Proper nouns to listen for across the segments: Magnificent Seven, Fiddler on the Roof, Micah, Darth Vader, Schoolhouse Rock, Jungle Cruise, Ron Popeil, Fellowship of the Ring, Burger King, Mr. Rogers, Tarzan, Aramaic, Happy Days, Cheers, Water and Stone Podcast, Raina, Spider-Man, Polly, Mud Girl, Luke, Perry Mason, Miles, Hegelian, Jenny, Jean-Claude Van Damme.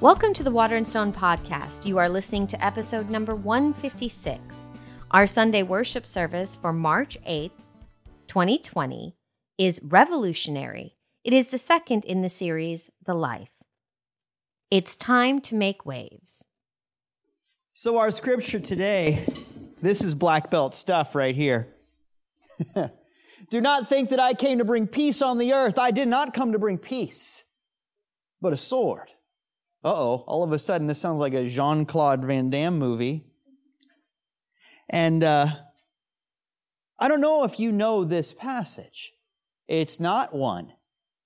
Welcome to the Water and Stone Podcast. You are listening to episode number 156. Our Sunday worship service for March 8th, 2020 is revolutionary. It is the second in the series, The Life. It's time to make waves. So our scripture today, this is black belt stuff right here. Do not think that I came to bring peace on the earth. I did not come to bring peace, but a sword. Uh-oh, all of a sudden this sounds like a Jean-Claude Van Damme movie. And I don't know if you know this passage. It's not one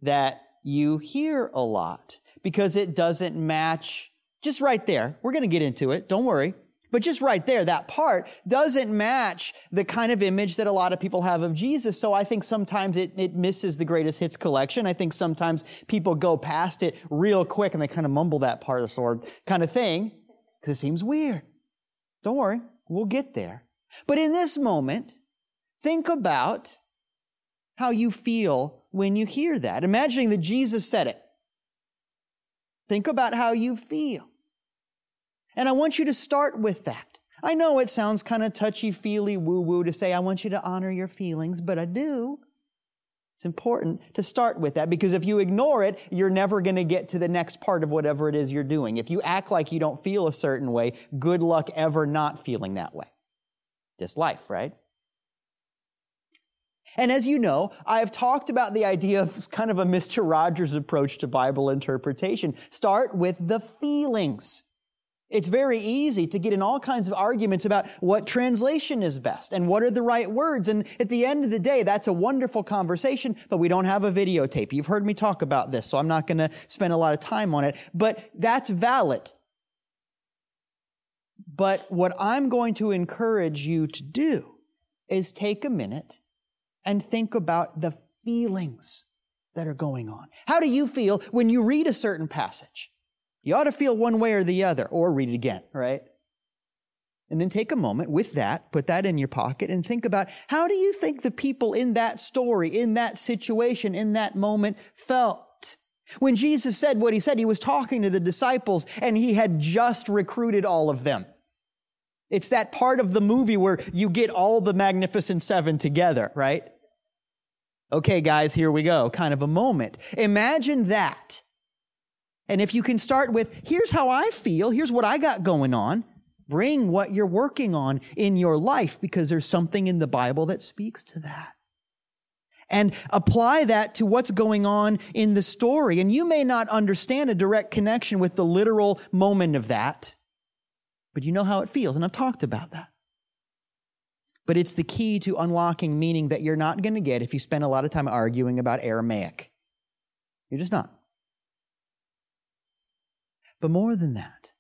that you hear a lot because it doesn't match just right there. We're going to get into it, don't worry. But just right there, that part doesn't match the kind of image that a lot of people have of Jesus. So I think sometimes it misses the greatest hits collection. I think sometimes people go past it real quick and they kind of mumble that part of the sword kind of thing because it seems weird. Don't worry, we'll get there. But in this moment, think about how you feel when you hear that. Imagining that Jesus said it. Think about how you feel. And I want you to start with that. I know it sounds kind of touchy-feely, woo-woo to say, I want you to honor your feelings, but I do. It's important to start with that because if you ignore it, you're never going to get to the next part of whatever it is you're doing. If you act like you don't feel a certain way, good luck ever not feeling that way. Just life, right? And as you know, I've talked about the idea of kind of a Mr. Rogers approach to Bible interpretation. Start with the feelings. It's very easy to get in all kinds of arguments about what translation is best and what are the right words. And at the end of the day, that's a wonderful conversation, but we don't have a videotape. You've heard me talk about this, so I'm not going to spend a lot of time on it. But that's valid. But what I'm going to encourage you to do is take a minute and think about the feelings that are going on. How do you feel when you read a certain passage? You ought to feel one way or the other, or read it again, right? And then take a moment with that, put that in your pocket, and think about how do you think the people in that story, in that situation, in that moment felt? When Jesus said what he said, he was talking to the disciples, and he had just recruited all of them. It's that part of the movie where you get all the Magnificent Seven together, right? Okay, guys, here we go, kind of a moment. Imagine that. And if you can start with, here's how I feel, here's what I got going on, bring what you're working on in your life because there's something in the Bible that speaks to that. And apply that to what's going on in the story. And you may not understand a direct connection with the literal moment of that, but you know how it feels, and I've talked about that. But it's the key to unlocking meaning that you're not going to get if you spend a lot of time arguing about Aramaic. You're just not. But more than that,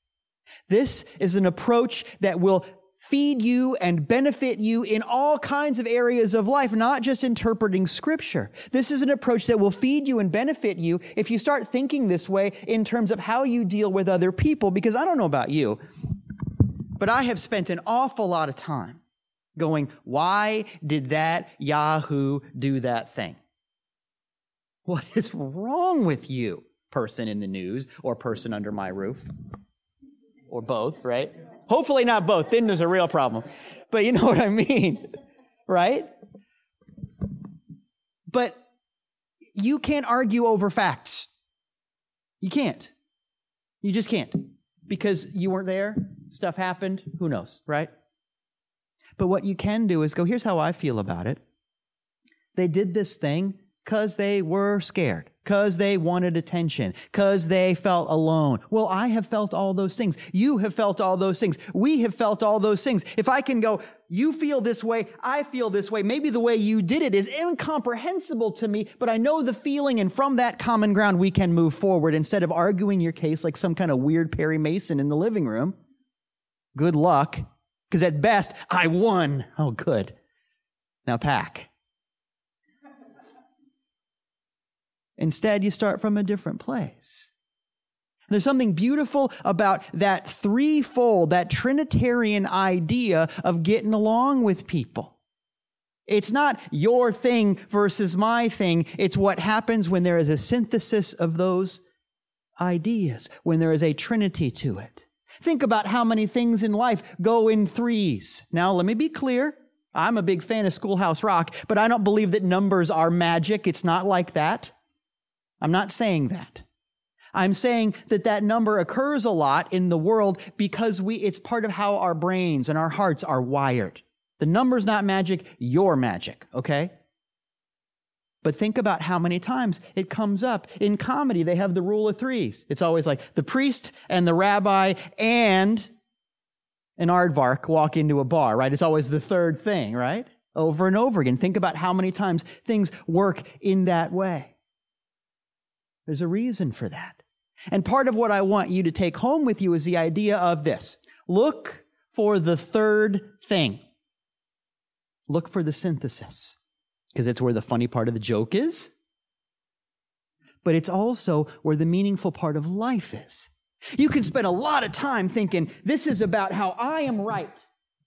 this is an approach that will feed you and benefit you in all kinds of areas of life, not just interpreting Scripture. This is an approach that will feed you and benefit you if you start thinking this way in terms of how you deal with other people, because I don't know about you, but I have spent an awful lot of time going, why did that Yahoo do that thing? What is wrong with you? Person in the news, or person under my roof, or both, right? Hopefully not both, then there's a real problem. But you know what I mean, right? But you can't argue over facts. You can't. You just can't. Because you weren't there, stuff happened, who knows, right? But what you can do is go, here's how I feel about it. They did this thing because they were scared. Because they wanted attention, because they felt alone. Well, I have felt all those things. You have felt all those things. We have felt all those things. If I can go, you feel this way, I feel this way, maybe the way you did it is incomprehensible to me, but I know the feeling, and from that common ground, we can move forward instead of arguing your case like some kind of weird Perry Mason in the living room. Good luck, because at best, I won. Oh, good. Now pack. Instead, you start from a different place. There's something beautiful about that threefold, that Trinitarian idea of getting along with people. It's not your thing versus my thing. It's what happens when there is a synthesis of those ideas when there is a trinity to it. Think about how many things in life go in threes. Now, let me be clear. I'm a big fan of Schoolhouse Rock, but I don't believe that numbers are magic. It's not like that. I'm not saying that. I'm saying that that number occurs a lot in the world because it's part of how our brains and our hearts are wired. The number's not magic, you're magic, okay? But think about how many times it comes up. In comedy, they have the rule of threes. It's always like the priest and the rabbi and an aardvark walk into a bar, right? It's always the third thing, right? Over and over again. Think about how many times things work in that way. There's a reason for that. And part of what I want you to take home with you is the idea of this. Look for the third thing. Look for the synthesis, because it's where the funny part of the joke is. But it's also where the meaningful part of life is. You can spend a lot of time thinking, this is about how I am right,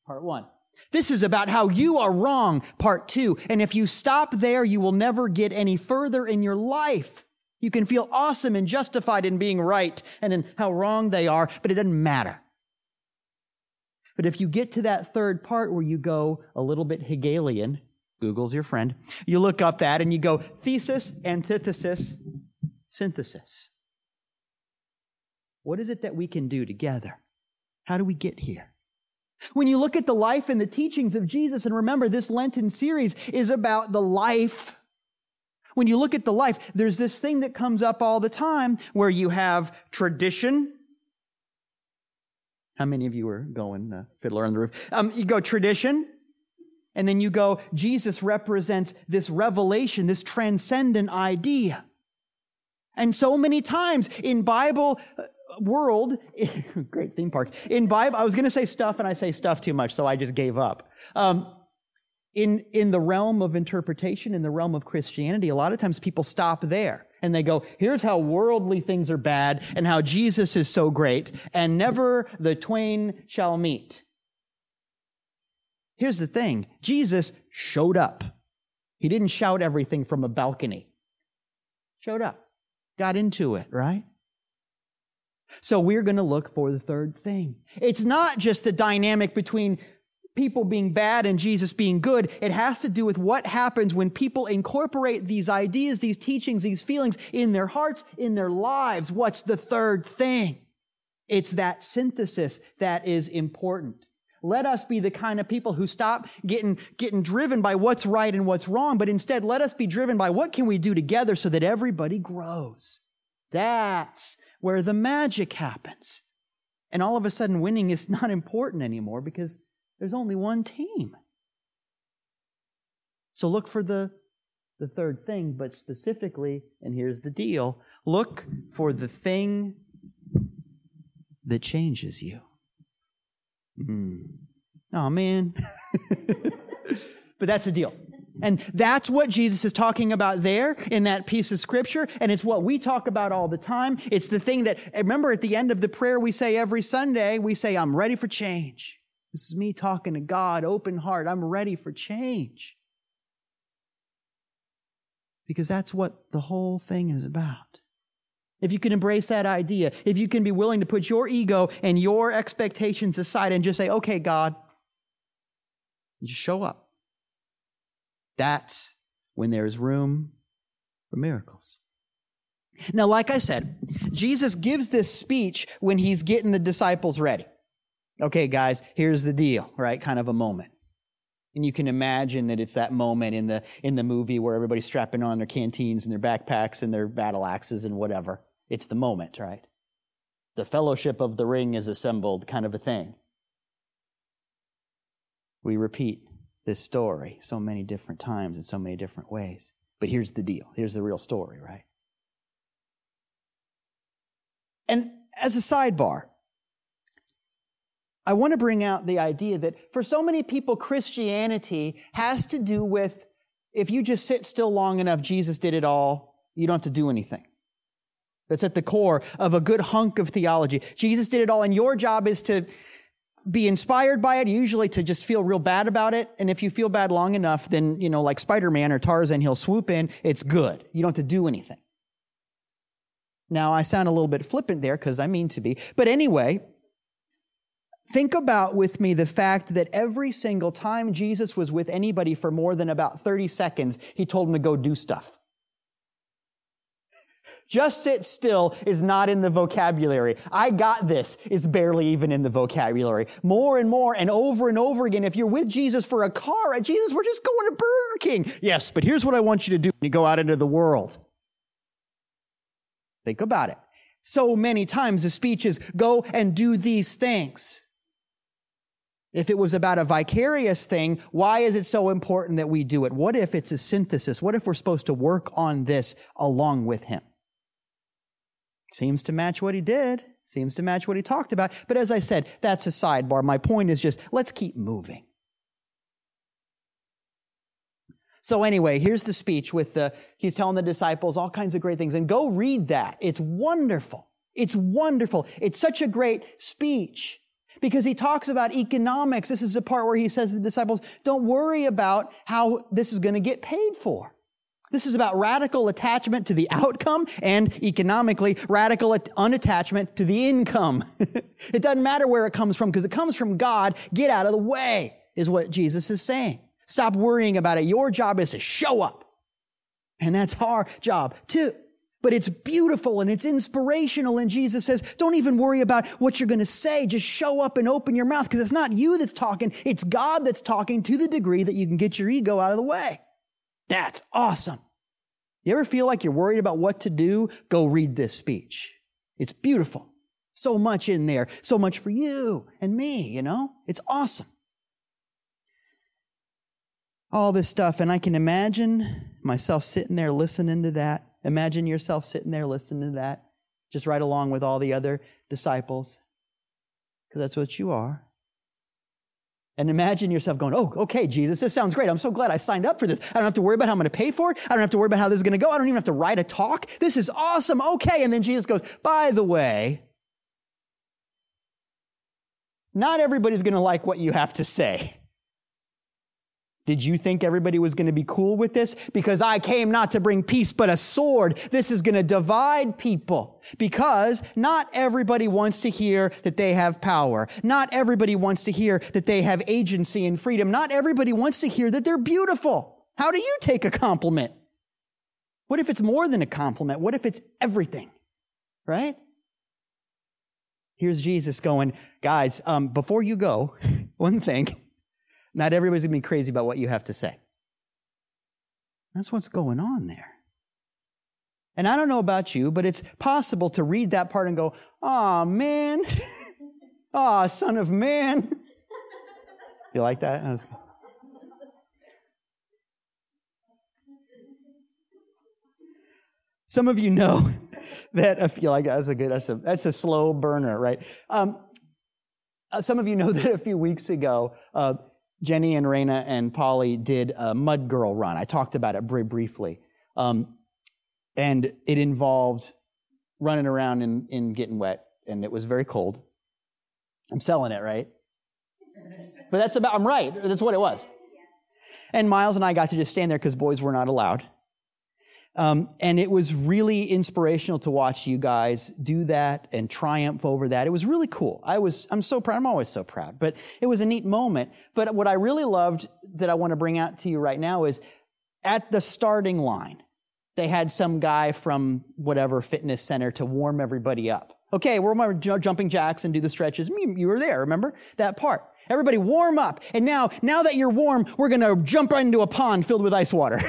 part one. This is about how you are wrong, part two. And if you stop there, you will never get any further in your life. You can feel awesome and justified in being right and in how wrong they are, but it doesn't matter. But if you get to that third part where you go a little bit Hegelian, Google's your friend, you look up that and you go thesis, antithesis, synthesis. What is it that we can do together? How do we get here? When you look at the life and the teachings of Jesus, and remember this Lenten series is about the life. When you look at the life, there's this thing that comes up all the time where you have tradition. How many of you are going Fiddler on the Roof? You go tradition, and then you go, Jesus represents this revelation, this transcendent idea. And so many times in Bible world, great theme park, in Bible, I was going to say stuff, and I say stuff too much, so I just gave up. In the realm of interpretation, in the realm of Christianity, a lot of times people stop there. And they go, here's how worldly things are bad and how Jesus is so great, and never the twain shall meet. Here's the thing. Jesus showed up. He didn't shout everything from a balcony. Showed up. Got into it, right? So we're going to look for the third thing. It's not just the dynamic between people being bad and Jesus being good. It has to do with what happens when people incorporate these ideas, these teachings, these feelings in their hearts, in their lives. What's the third thing? It's that synthesis that is important. Let us be the kind of people who stop getting driven by what's right and what's wrong, but instead let us be driven by what can we do together so that everybody grows. That's where the magic happens. And all of a sudden, winning is not important anymore because there's only one team. So look for the third thing, but specifically, and here's the deal, look for the thing that changes you. Oh, man. But that's the deal. And that's what Jesus is talking about there in that piece of scripture. And it's what we talk about all the time. It's the thing that, remember, at the end of the prayer we say every Sunday, we say, I'm ready for change. This is me talking to God, open heart. I'm ready for change. Because that's what the whole thing is about. If you can embrace that idea, if you can be willing to put your ego and your expectations aside and just say, okay, God, just show up. That's when there is room for miracles. Now, like I said, Jesus gives this speech when he's getting the disciples ready. Okay, guys, here's the deal, right? Kind of a moment. And you can imagine that it's that moment in the movie where everybody's strapping on their canteens and their backpacks and their battle axes and whatever. It's the moment, right? The Fellowship of the Ring is assembled, kind of a thing. We repeat this story so many different times in so many different ways. But here's the deal. Here's the real story, right? And as a sidebar, I want to bring out the idea that for so many people, Christianity has to do with, if you just sit still long enough, Jesus did it all. You don't have to do anything. That's at the core of a good hunk of theology. Jesus did it all, and your job is to be inspired by it, usually to just feel real bad about it. And if you feel bad long enough, then, you know, like Spider-Man or Tarzan, he'll swoop in. It's good. You don't have to do anything. Now, I sound a little bit flippant there because I mean to be. But anyway, think about with me the fact that every single time Jesus was with anybody for more than about 30 seconds, he told them to go do stuff. Just sit still is not in the vocabulary. I got this is barely even in the vocabulary. More and over again. If you're with Jesus for a car ride, Jesus, we're just going to Burger King. Yes, but here's what I want you to do when you go out into the world. Think about it. So many times the speech is go and do these things. If it was about a vicarious thing, why is it so important that we do it? What if it's a synthesis? What if we're supposed to work on this along with him? Seems to match what he did. Seems to match what he talked about. But as I said, that's a sidebar. My point is just, let's keep moving. So anyway, here's the speech with he's telling the disciples all kinds of great things. And go read that. It's wonderful. It's wonderful. It's such a great speech because he talks about economics. This is the part where he says to the disciples, don't worry about how this is going to get paid for. This is about radical attachment to the outcome and, economically, radical unattachment to the income. It doesn't matter where it comes from because it comes from God. Get out of the way is what Jesus is saying. Stop worrying about it. Your job is to show up. And that's our job too. But it's beautiful and it's inspirational. And Jesus says, don't even worry about what you're going to say. Just show up and open your mouth because it's not you that's talking. It's God that's talking to the degree that you can get your ego out of the way. That's awesome. You ever feel like you're worried about what to do? Go read this speech. It's beautiful. So much in there. So much for you and me, you know? It's awesome. All this stuff, and I can imagine myself sitting there listening to that. Imagine yourself sitting there listening to that, just right along with all the other disciples, because that's what you are. And imagine yourself going, oh, okay, Jesus, this sounds great. I'm so glad I signed up for this. I don't have to worry about how I'm going to pay for it. I don't have to worry about how this is going to go. I don't even have to write a talk. This is awesome. Okay. And then Jesus goes, by the way, not everybody's going to like what you have to say. Did you think everybody was going to be cool with this? Because I came not to bring peace, but a sword. This is going to divide people because not everybody wants to hear that they have power. Not everybody wants to hear that they have agency and freedom. Not everybody wants to hear that they're beautiful. How do you take a compliment? What if it's more than a compliment? What if it's everything? Right? Here's Jesus going, guys, before you go, one thing. Not everybody's going to be crazy about what you have to say. That's what's going on there. And I don't know about you, but it's possible to read that part and go, aw, man. Aw, son of man. You like that? Some of you know that I feel like that's a slow burner, right? Some of you know that a few weeks ago, Jenny and Raina and Polly did a Mud Girl run. I talked about it very briefly. And it involved running around and getting wet, and it was very cold. I'm selling it, right? But I'm right. That's what it was. And Miles and I got to just stand there because boys were not allowed. And it was really inspirational to watch you guys do that and triumph over that. It was really cool. I'm so proud. I'm always so proud. But it was a neat moment. But what I really loved that I want to bring out to you right now is at the starting line, they had some guy from whatever fitness center to warm everybody up. Okay, we're going to jumping jacks and do the stretches. You were there, remember? That part. Everybody warm up. And now that you're warm, we're going to jump right into a pond filled with ice water.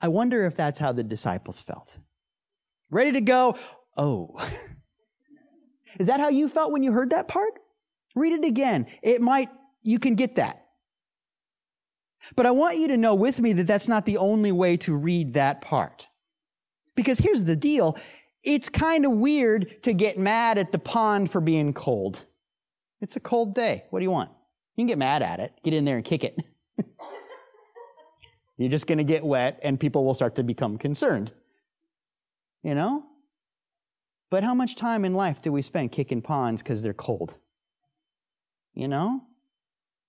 I wonder if that's how the disciples felt. Ready to go. Oh. Is that how you felt when you heard that part? Read it again. You can get that. But I want you to know with me that that's not the only way to read that part. Because here's the deal. It's kind of weird to get mad at the pond for being cold. It's a cold day. What do you want? You can get mad at it. Get in there and kick it. You're just going to get wet and people will start to become concerned, you know? But how much time in life do we spend kicking ponds because they're cold? You know?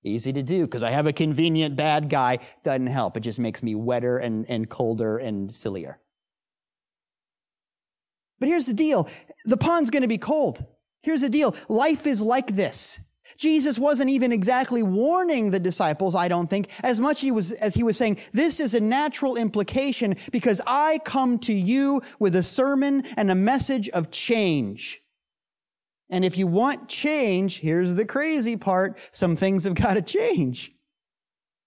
Easy to do because I have a convenient bad guy. Doesn't help. It just makes me wetter and colder and sillier. But here's the deal. The pond's going to be cold. Here's the deal. Life is like this. Jesus wasn't even exactly warning the disciples, I don't think, as much as he was saying, this is a natural implication because I come to you with a sermon and a message of change. And if you want change, here's the crazy part, some things have got to change.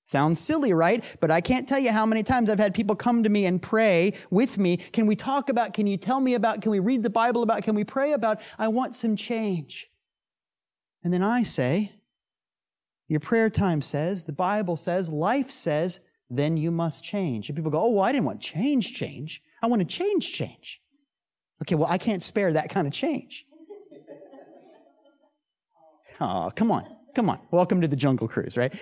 Sounds silly, right? But I can't tell you how many times I've had people come to me and pray with me. Can we talk about, can you tell me about, can we read the Bible about, can we pray about, I want some change. And then I say, your prayer time says, the Bible says, life says, then you must change. And people go, oh, well, I didn't want change. I want to change. Okay, well, I can't spare that kind of change. Oh, come on. Welcome to the Jungle Cruise, right?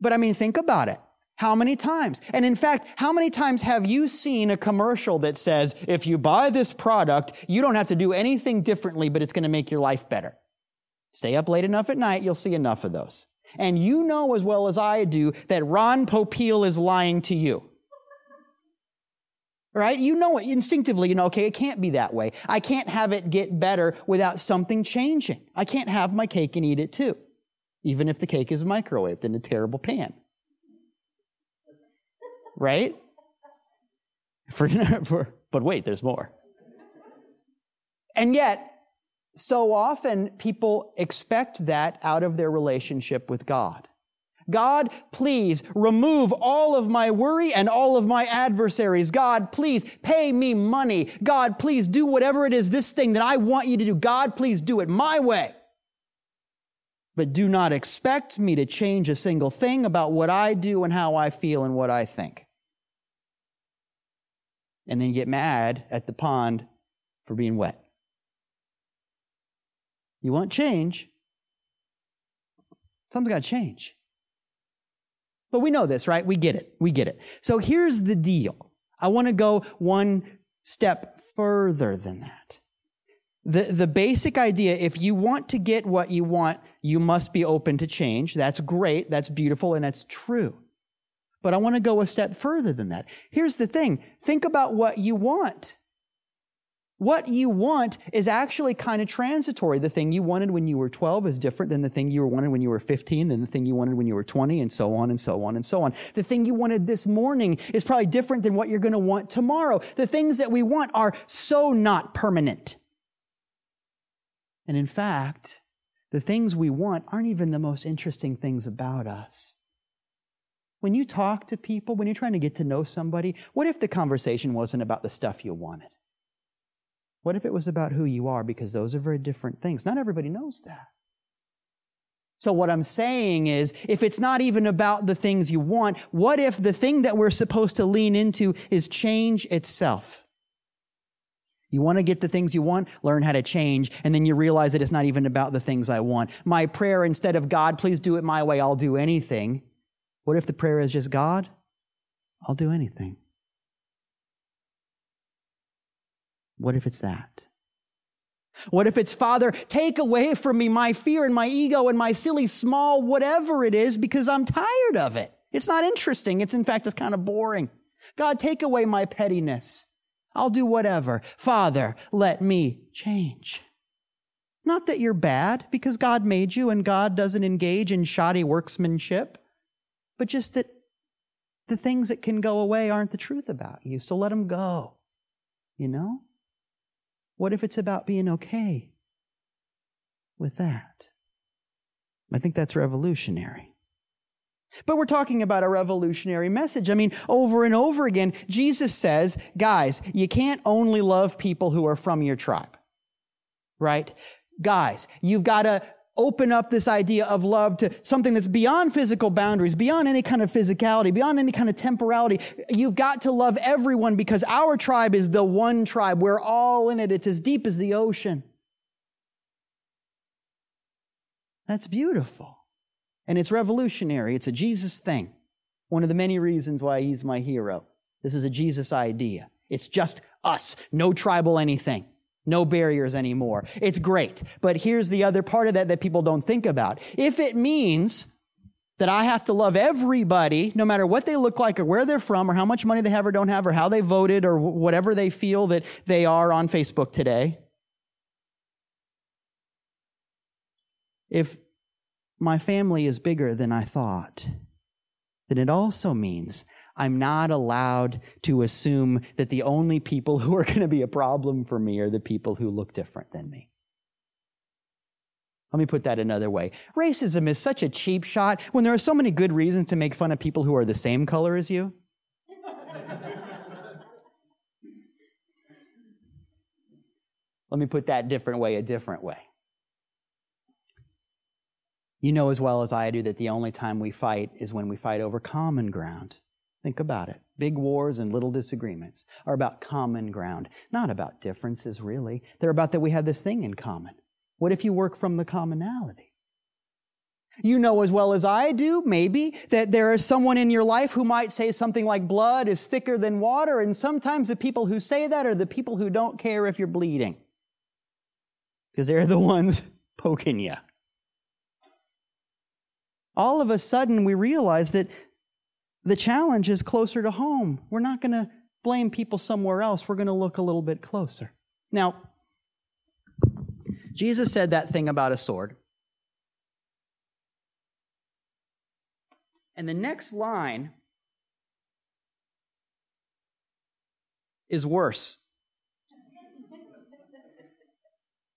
But I mean, think about it. How many times? And in fact, how many times have you seen a commercial that says, if you buy this product, you don't have to do anything differently, but it's going to make your life better? Stay up late enough at night, you'll see enough of those. And you know as well as I do that Ron Popeil is lying to you. Right? You know it instinctively. You know, okay, it can't be that way. I can't have it get better without something changing. I can't have my cake and eat it too, even if the cake is microwaved in a terrible pan. Right? But wait, there's more. And yet, so often people expect that out of their relationship with God. God, please remove all of my worry and all of my adversaries. God, please pay me money. God, please do whatever it is, this thing that I want you to do. God, please do it my way. But do not expect me to change a single thing about what I do and how I feel and what I think. And then get mad at the pond for being wet. You want change? Something's got to change. But we know this, right? We get it. So here's the deal. I want to go one step further than that. The basic idea, if you want to get what you want, you must be open to change. That's great, that's beautiful, and that's true. But I want to go a step further than that. Here's the thing. Think about what you want. What you want is actually kind of transitory. The thing you wanted when you were 12 is different than the thing you wanted when you were 15, than the thing you wanted when you were 20, and so on and so on and so on. The thing you wanted this morning is probably different than what you're going to want tomorrow. The things that we want are so not permanent. And in fact, the things we want aren't even the most interesting things about us. When you talk to people, when you're trying to get to know somebody, what if the conversation wasn't about the stuff you wanted? What if it was about who you are? Because those are very different things. Not everybody knows that. So what I'm saying is, if it's not even about the things you want, what if the thing that we're supposed to lean into is change itself? You want to get the things you want, learn how to change, and then you realize that it's not even about the things I want. My prayer, instead of God, please do it my way, I'll do anything. What if the prayer is just God, I'll do anything? What if it's that? What if it's, Father, take away from me my fear and my ego and my silly small whatever it is because I'm tired of it. It's not interesting. It's, in fact, it's kind of boring. God, take away my pettiness. I'll do whatever. Father, let me change. Not that you're bad, because God made you and God doesn't engage in shoddy workmanship, but just that the things that can go away aren't the truth about you, so let them go. You know? What if it's about being okay with that? I think that's revolutionary. But we're talking about a revolutionary message. I mean, over and over again, Jesus says, guys, you can't only love people who are from your tribe, right? Guys, you've got to open up this idea of love to something that's beyond physical boundaries, beyond any kind of physicality, beyond any kind of temporality. You've got to love everyone because our tribe is the one tribe. We're all in it. It's as deep as the ocean. That's beautiful. And it's revolutionary. It's a Jesus thing. One of the many reasons why he's my hero. This is a Jesus idea. It's just us. No tribal anything. No barriers anymore. It's great. But here's the other part of that people don't think about. If it means that I have to love everybody, no matter what they look like or where they're from or how much money they have or don't have or how they voted or whatever they feel that they are on Facebook today. If my family is bigger than I thought, then it also means I'm not allowed to assume that the only people who are going to be a problem for me are the people who look different than me. Let me put that another way. Racism is such a cheap shot when there are so many good reasons to make fun of people who are the same color as you. Let me put that a different way. You know as well as I do that the only time we fight is when we fight over common ground. Think about it. Big wars and little disagreements are about common ground, not about differences, really. They're about that we have this thing in common. What if you work from the commonality? You know as well as I do, maybe, that there is someone in your life who might say something like blood is thicker than water, and sometimes the people who say that are the people who don't care if you're bleeding, because they're the ones poking you. All of a sudden, we realize that the challenge is closer to home. We're not going to blame people somewhere else. We're going to look a little bit closer. Now, Jesus said that thing about a sword. And the next line is worse.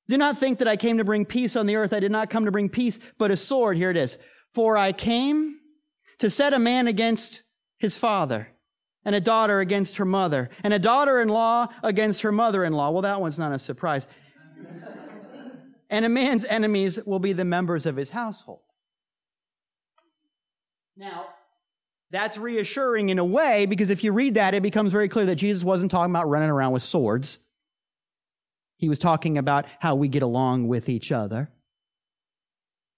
Do not think that I came to bring peace on the earth. I did not come to bring peace, but a sword. Here it is. For I came to set a man against his father, and a daughter against her mother, and a daughter-in-law against her mother-in-law. Well, that one's not a surprise. And a man's enemies will be the members of his household. Now, that's reassuring in a way, because if you read that, it becomes very clear that Jesus wasn't talking about running around with swords. He was talking about how we get along with each other.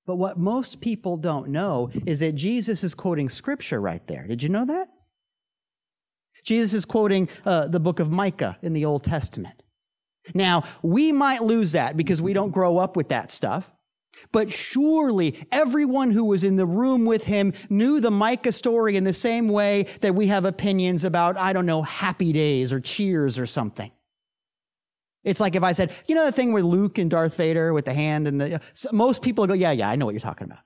But what most people don't know is that Jesus is quoting Scripture right there. Did you know that? Jesus is quoting the book of Micah in the Old Testament. Now, we might lose that because we don't grow up with that stuff, but surely everyone who was in the room with him knew the Micah story in the same way that we have opinions about, I don't know, Happy Days or Cheers or something. It's like if I said, you know the thing with Luke and Darth Vader with the hand and the... Most people go, yeah, I know what you're talking about.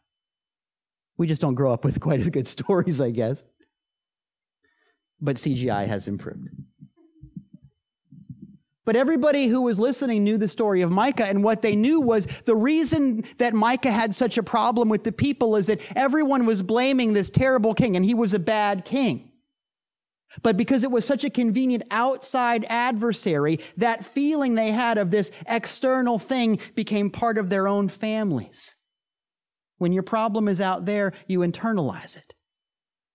We just don't grow up with quite as good stories, I guess. But CGI has improved. But everybody who was listening knew the story of Micah, and what they knew was the reason that Micah had such a problem with the people is that everyone was blaming this terrible king, and he was a bad king. But because it was such a convenient outside adversary, that feeling they had of this external thing became part of their own families. When your problem is out there, you internalize it.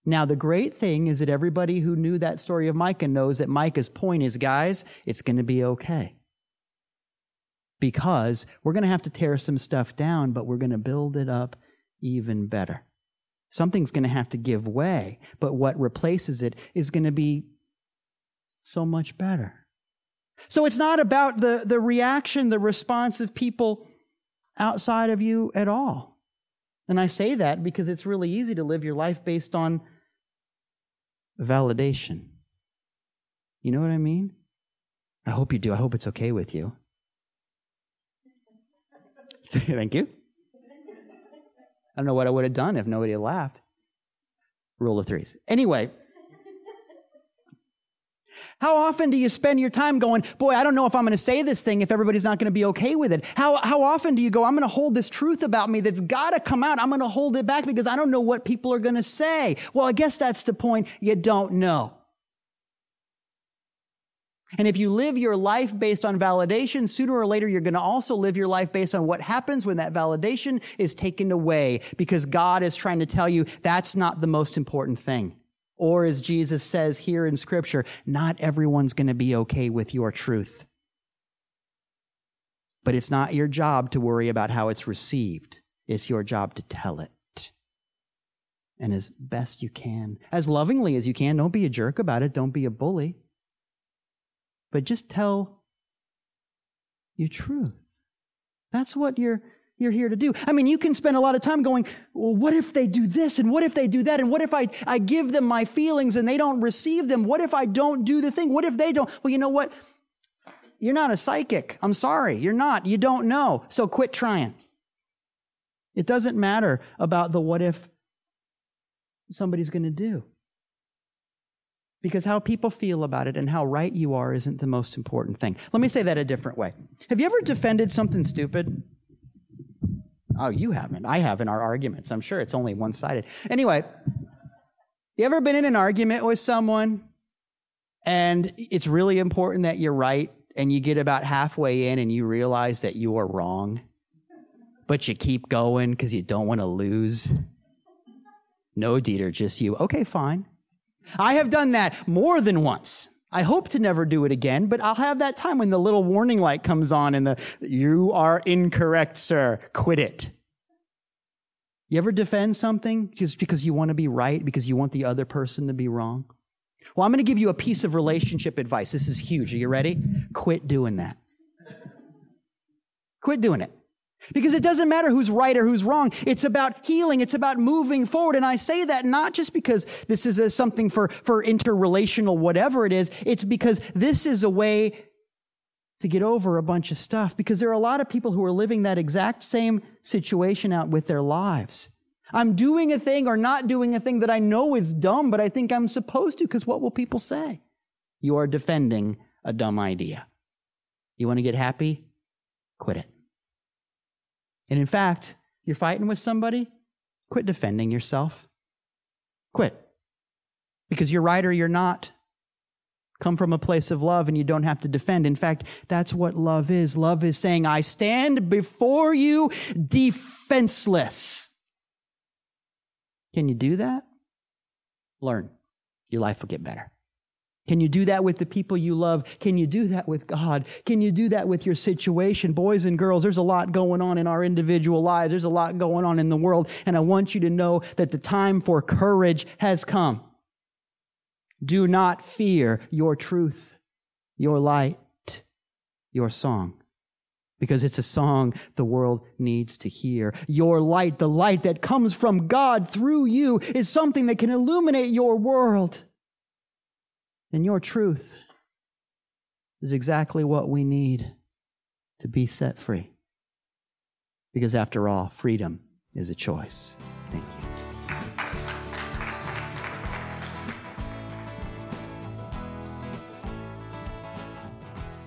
Now, the great thing is that everybody who knew that story of Micah knows that Micah's point is, guys, it's going to be okay. Because we're going to have to tear some stuff down, but we're going to build it up even better. Something's going to have to give way, but what replaces it is going to be so much better. So it's not about the reaction, the response of people outside of you at all. And I say that because it's really easy to live your life based on validation. You know what I mean? I hope you do. I hope it's okay with you. Thank you. I don't know what I would have done if nobody had laughed. Rule of threes. Anyway, how often do you spend your time going, boy, I don't know if I'm going to say this thing if everybody's not going to be okay with it? How often do you go, I'm going to hold this truth about me that's got to come out. I'm going to hold it back because I don't know what people are going to say. Well, I guess that's the point. You don't know. And if you live your life based on validation, sooner or later you're going to also live your life based on what happens when that validation is taken away, because God is trying to tell you that's not the most important thing. Or as Jesus says here in Scripture, not everyone's going to be okay with your truth. But it's not your job to worry about how it's received. It's your job to tell it. And as best you can, as lovingly as you can, don't be a jerk about it, don't be a bully. But just tell your truth. That's what your you're here to do. I mean, you can spend a lot of time going, well, what if they do this? And what if they do that? And what if I give them my feelings and they don't receive them? What if I don't do the thing? What if they don't? Well, you know what? You're not a psychic. I'm sorry. You're not. You don't know. So quit trying. It doesn't matter about the what if somebody's going to do. Because how people feel about it and how right you are isn't the most important thing. Let me say that a different way. Have you ever defended something stupid? Oh, you haven't. I have in our arguments. I'm sure it's only one-sided. Anyway, you ever been in an argument with someone and it's really important that you're right and you get about halfway in and you realize that you are wrong, but you keep going because you don't want to lose? No, Dieter, just you. Okay, fine. I have done that more than once. I hope to never do it again, but I'll have that time when the little warning light comes on and you are incorrect, sir. Quit it. You ever defend something just because you want to be right, because you want the other person to be wrong? Well, I'm going to give you a piece of relationship advice. This is huge. Are you ready? Quit doing that. Quit doing it. Because it doesn't matter who's right or who's wrong. It's about healing. It's about moving forward. And I say that not just because this is something for interrelational whatever it is. It's because this is a way to get over a bunch of stuff. Because there are a lot of people who are living that exact same situation out with their lives. I'm doing a thing or not doing a thing that I know is dumb, but I think I'm supposed to because what will people say? You are defending a dumb idea. You want to get happy? Quit it. And in fact, you're fighting with somebody, quit defending yourself. Quit. Because you're right or you're not. Come from a place of love and you don't have to defend. In fact, that's what love is. Love is saying, I stand before you defenseless. Can you do that? Learn. Your life will get better. Can you do that with the people you love? Can you do that with God? Can you do that with your situation? Boys and girls, there's a lot going on in our individual lives. There's a lot going on in the world. And I want you to know that the time for courage has come. Do not fear your truth, your light, your song. Because it's a song the world needs to hear. Your light, the light that comes from God through you, is something that can illuminate your world. And your truth is exactly what we need to be set free. Because after all, freedom is a choice. Thank you.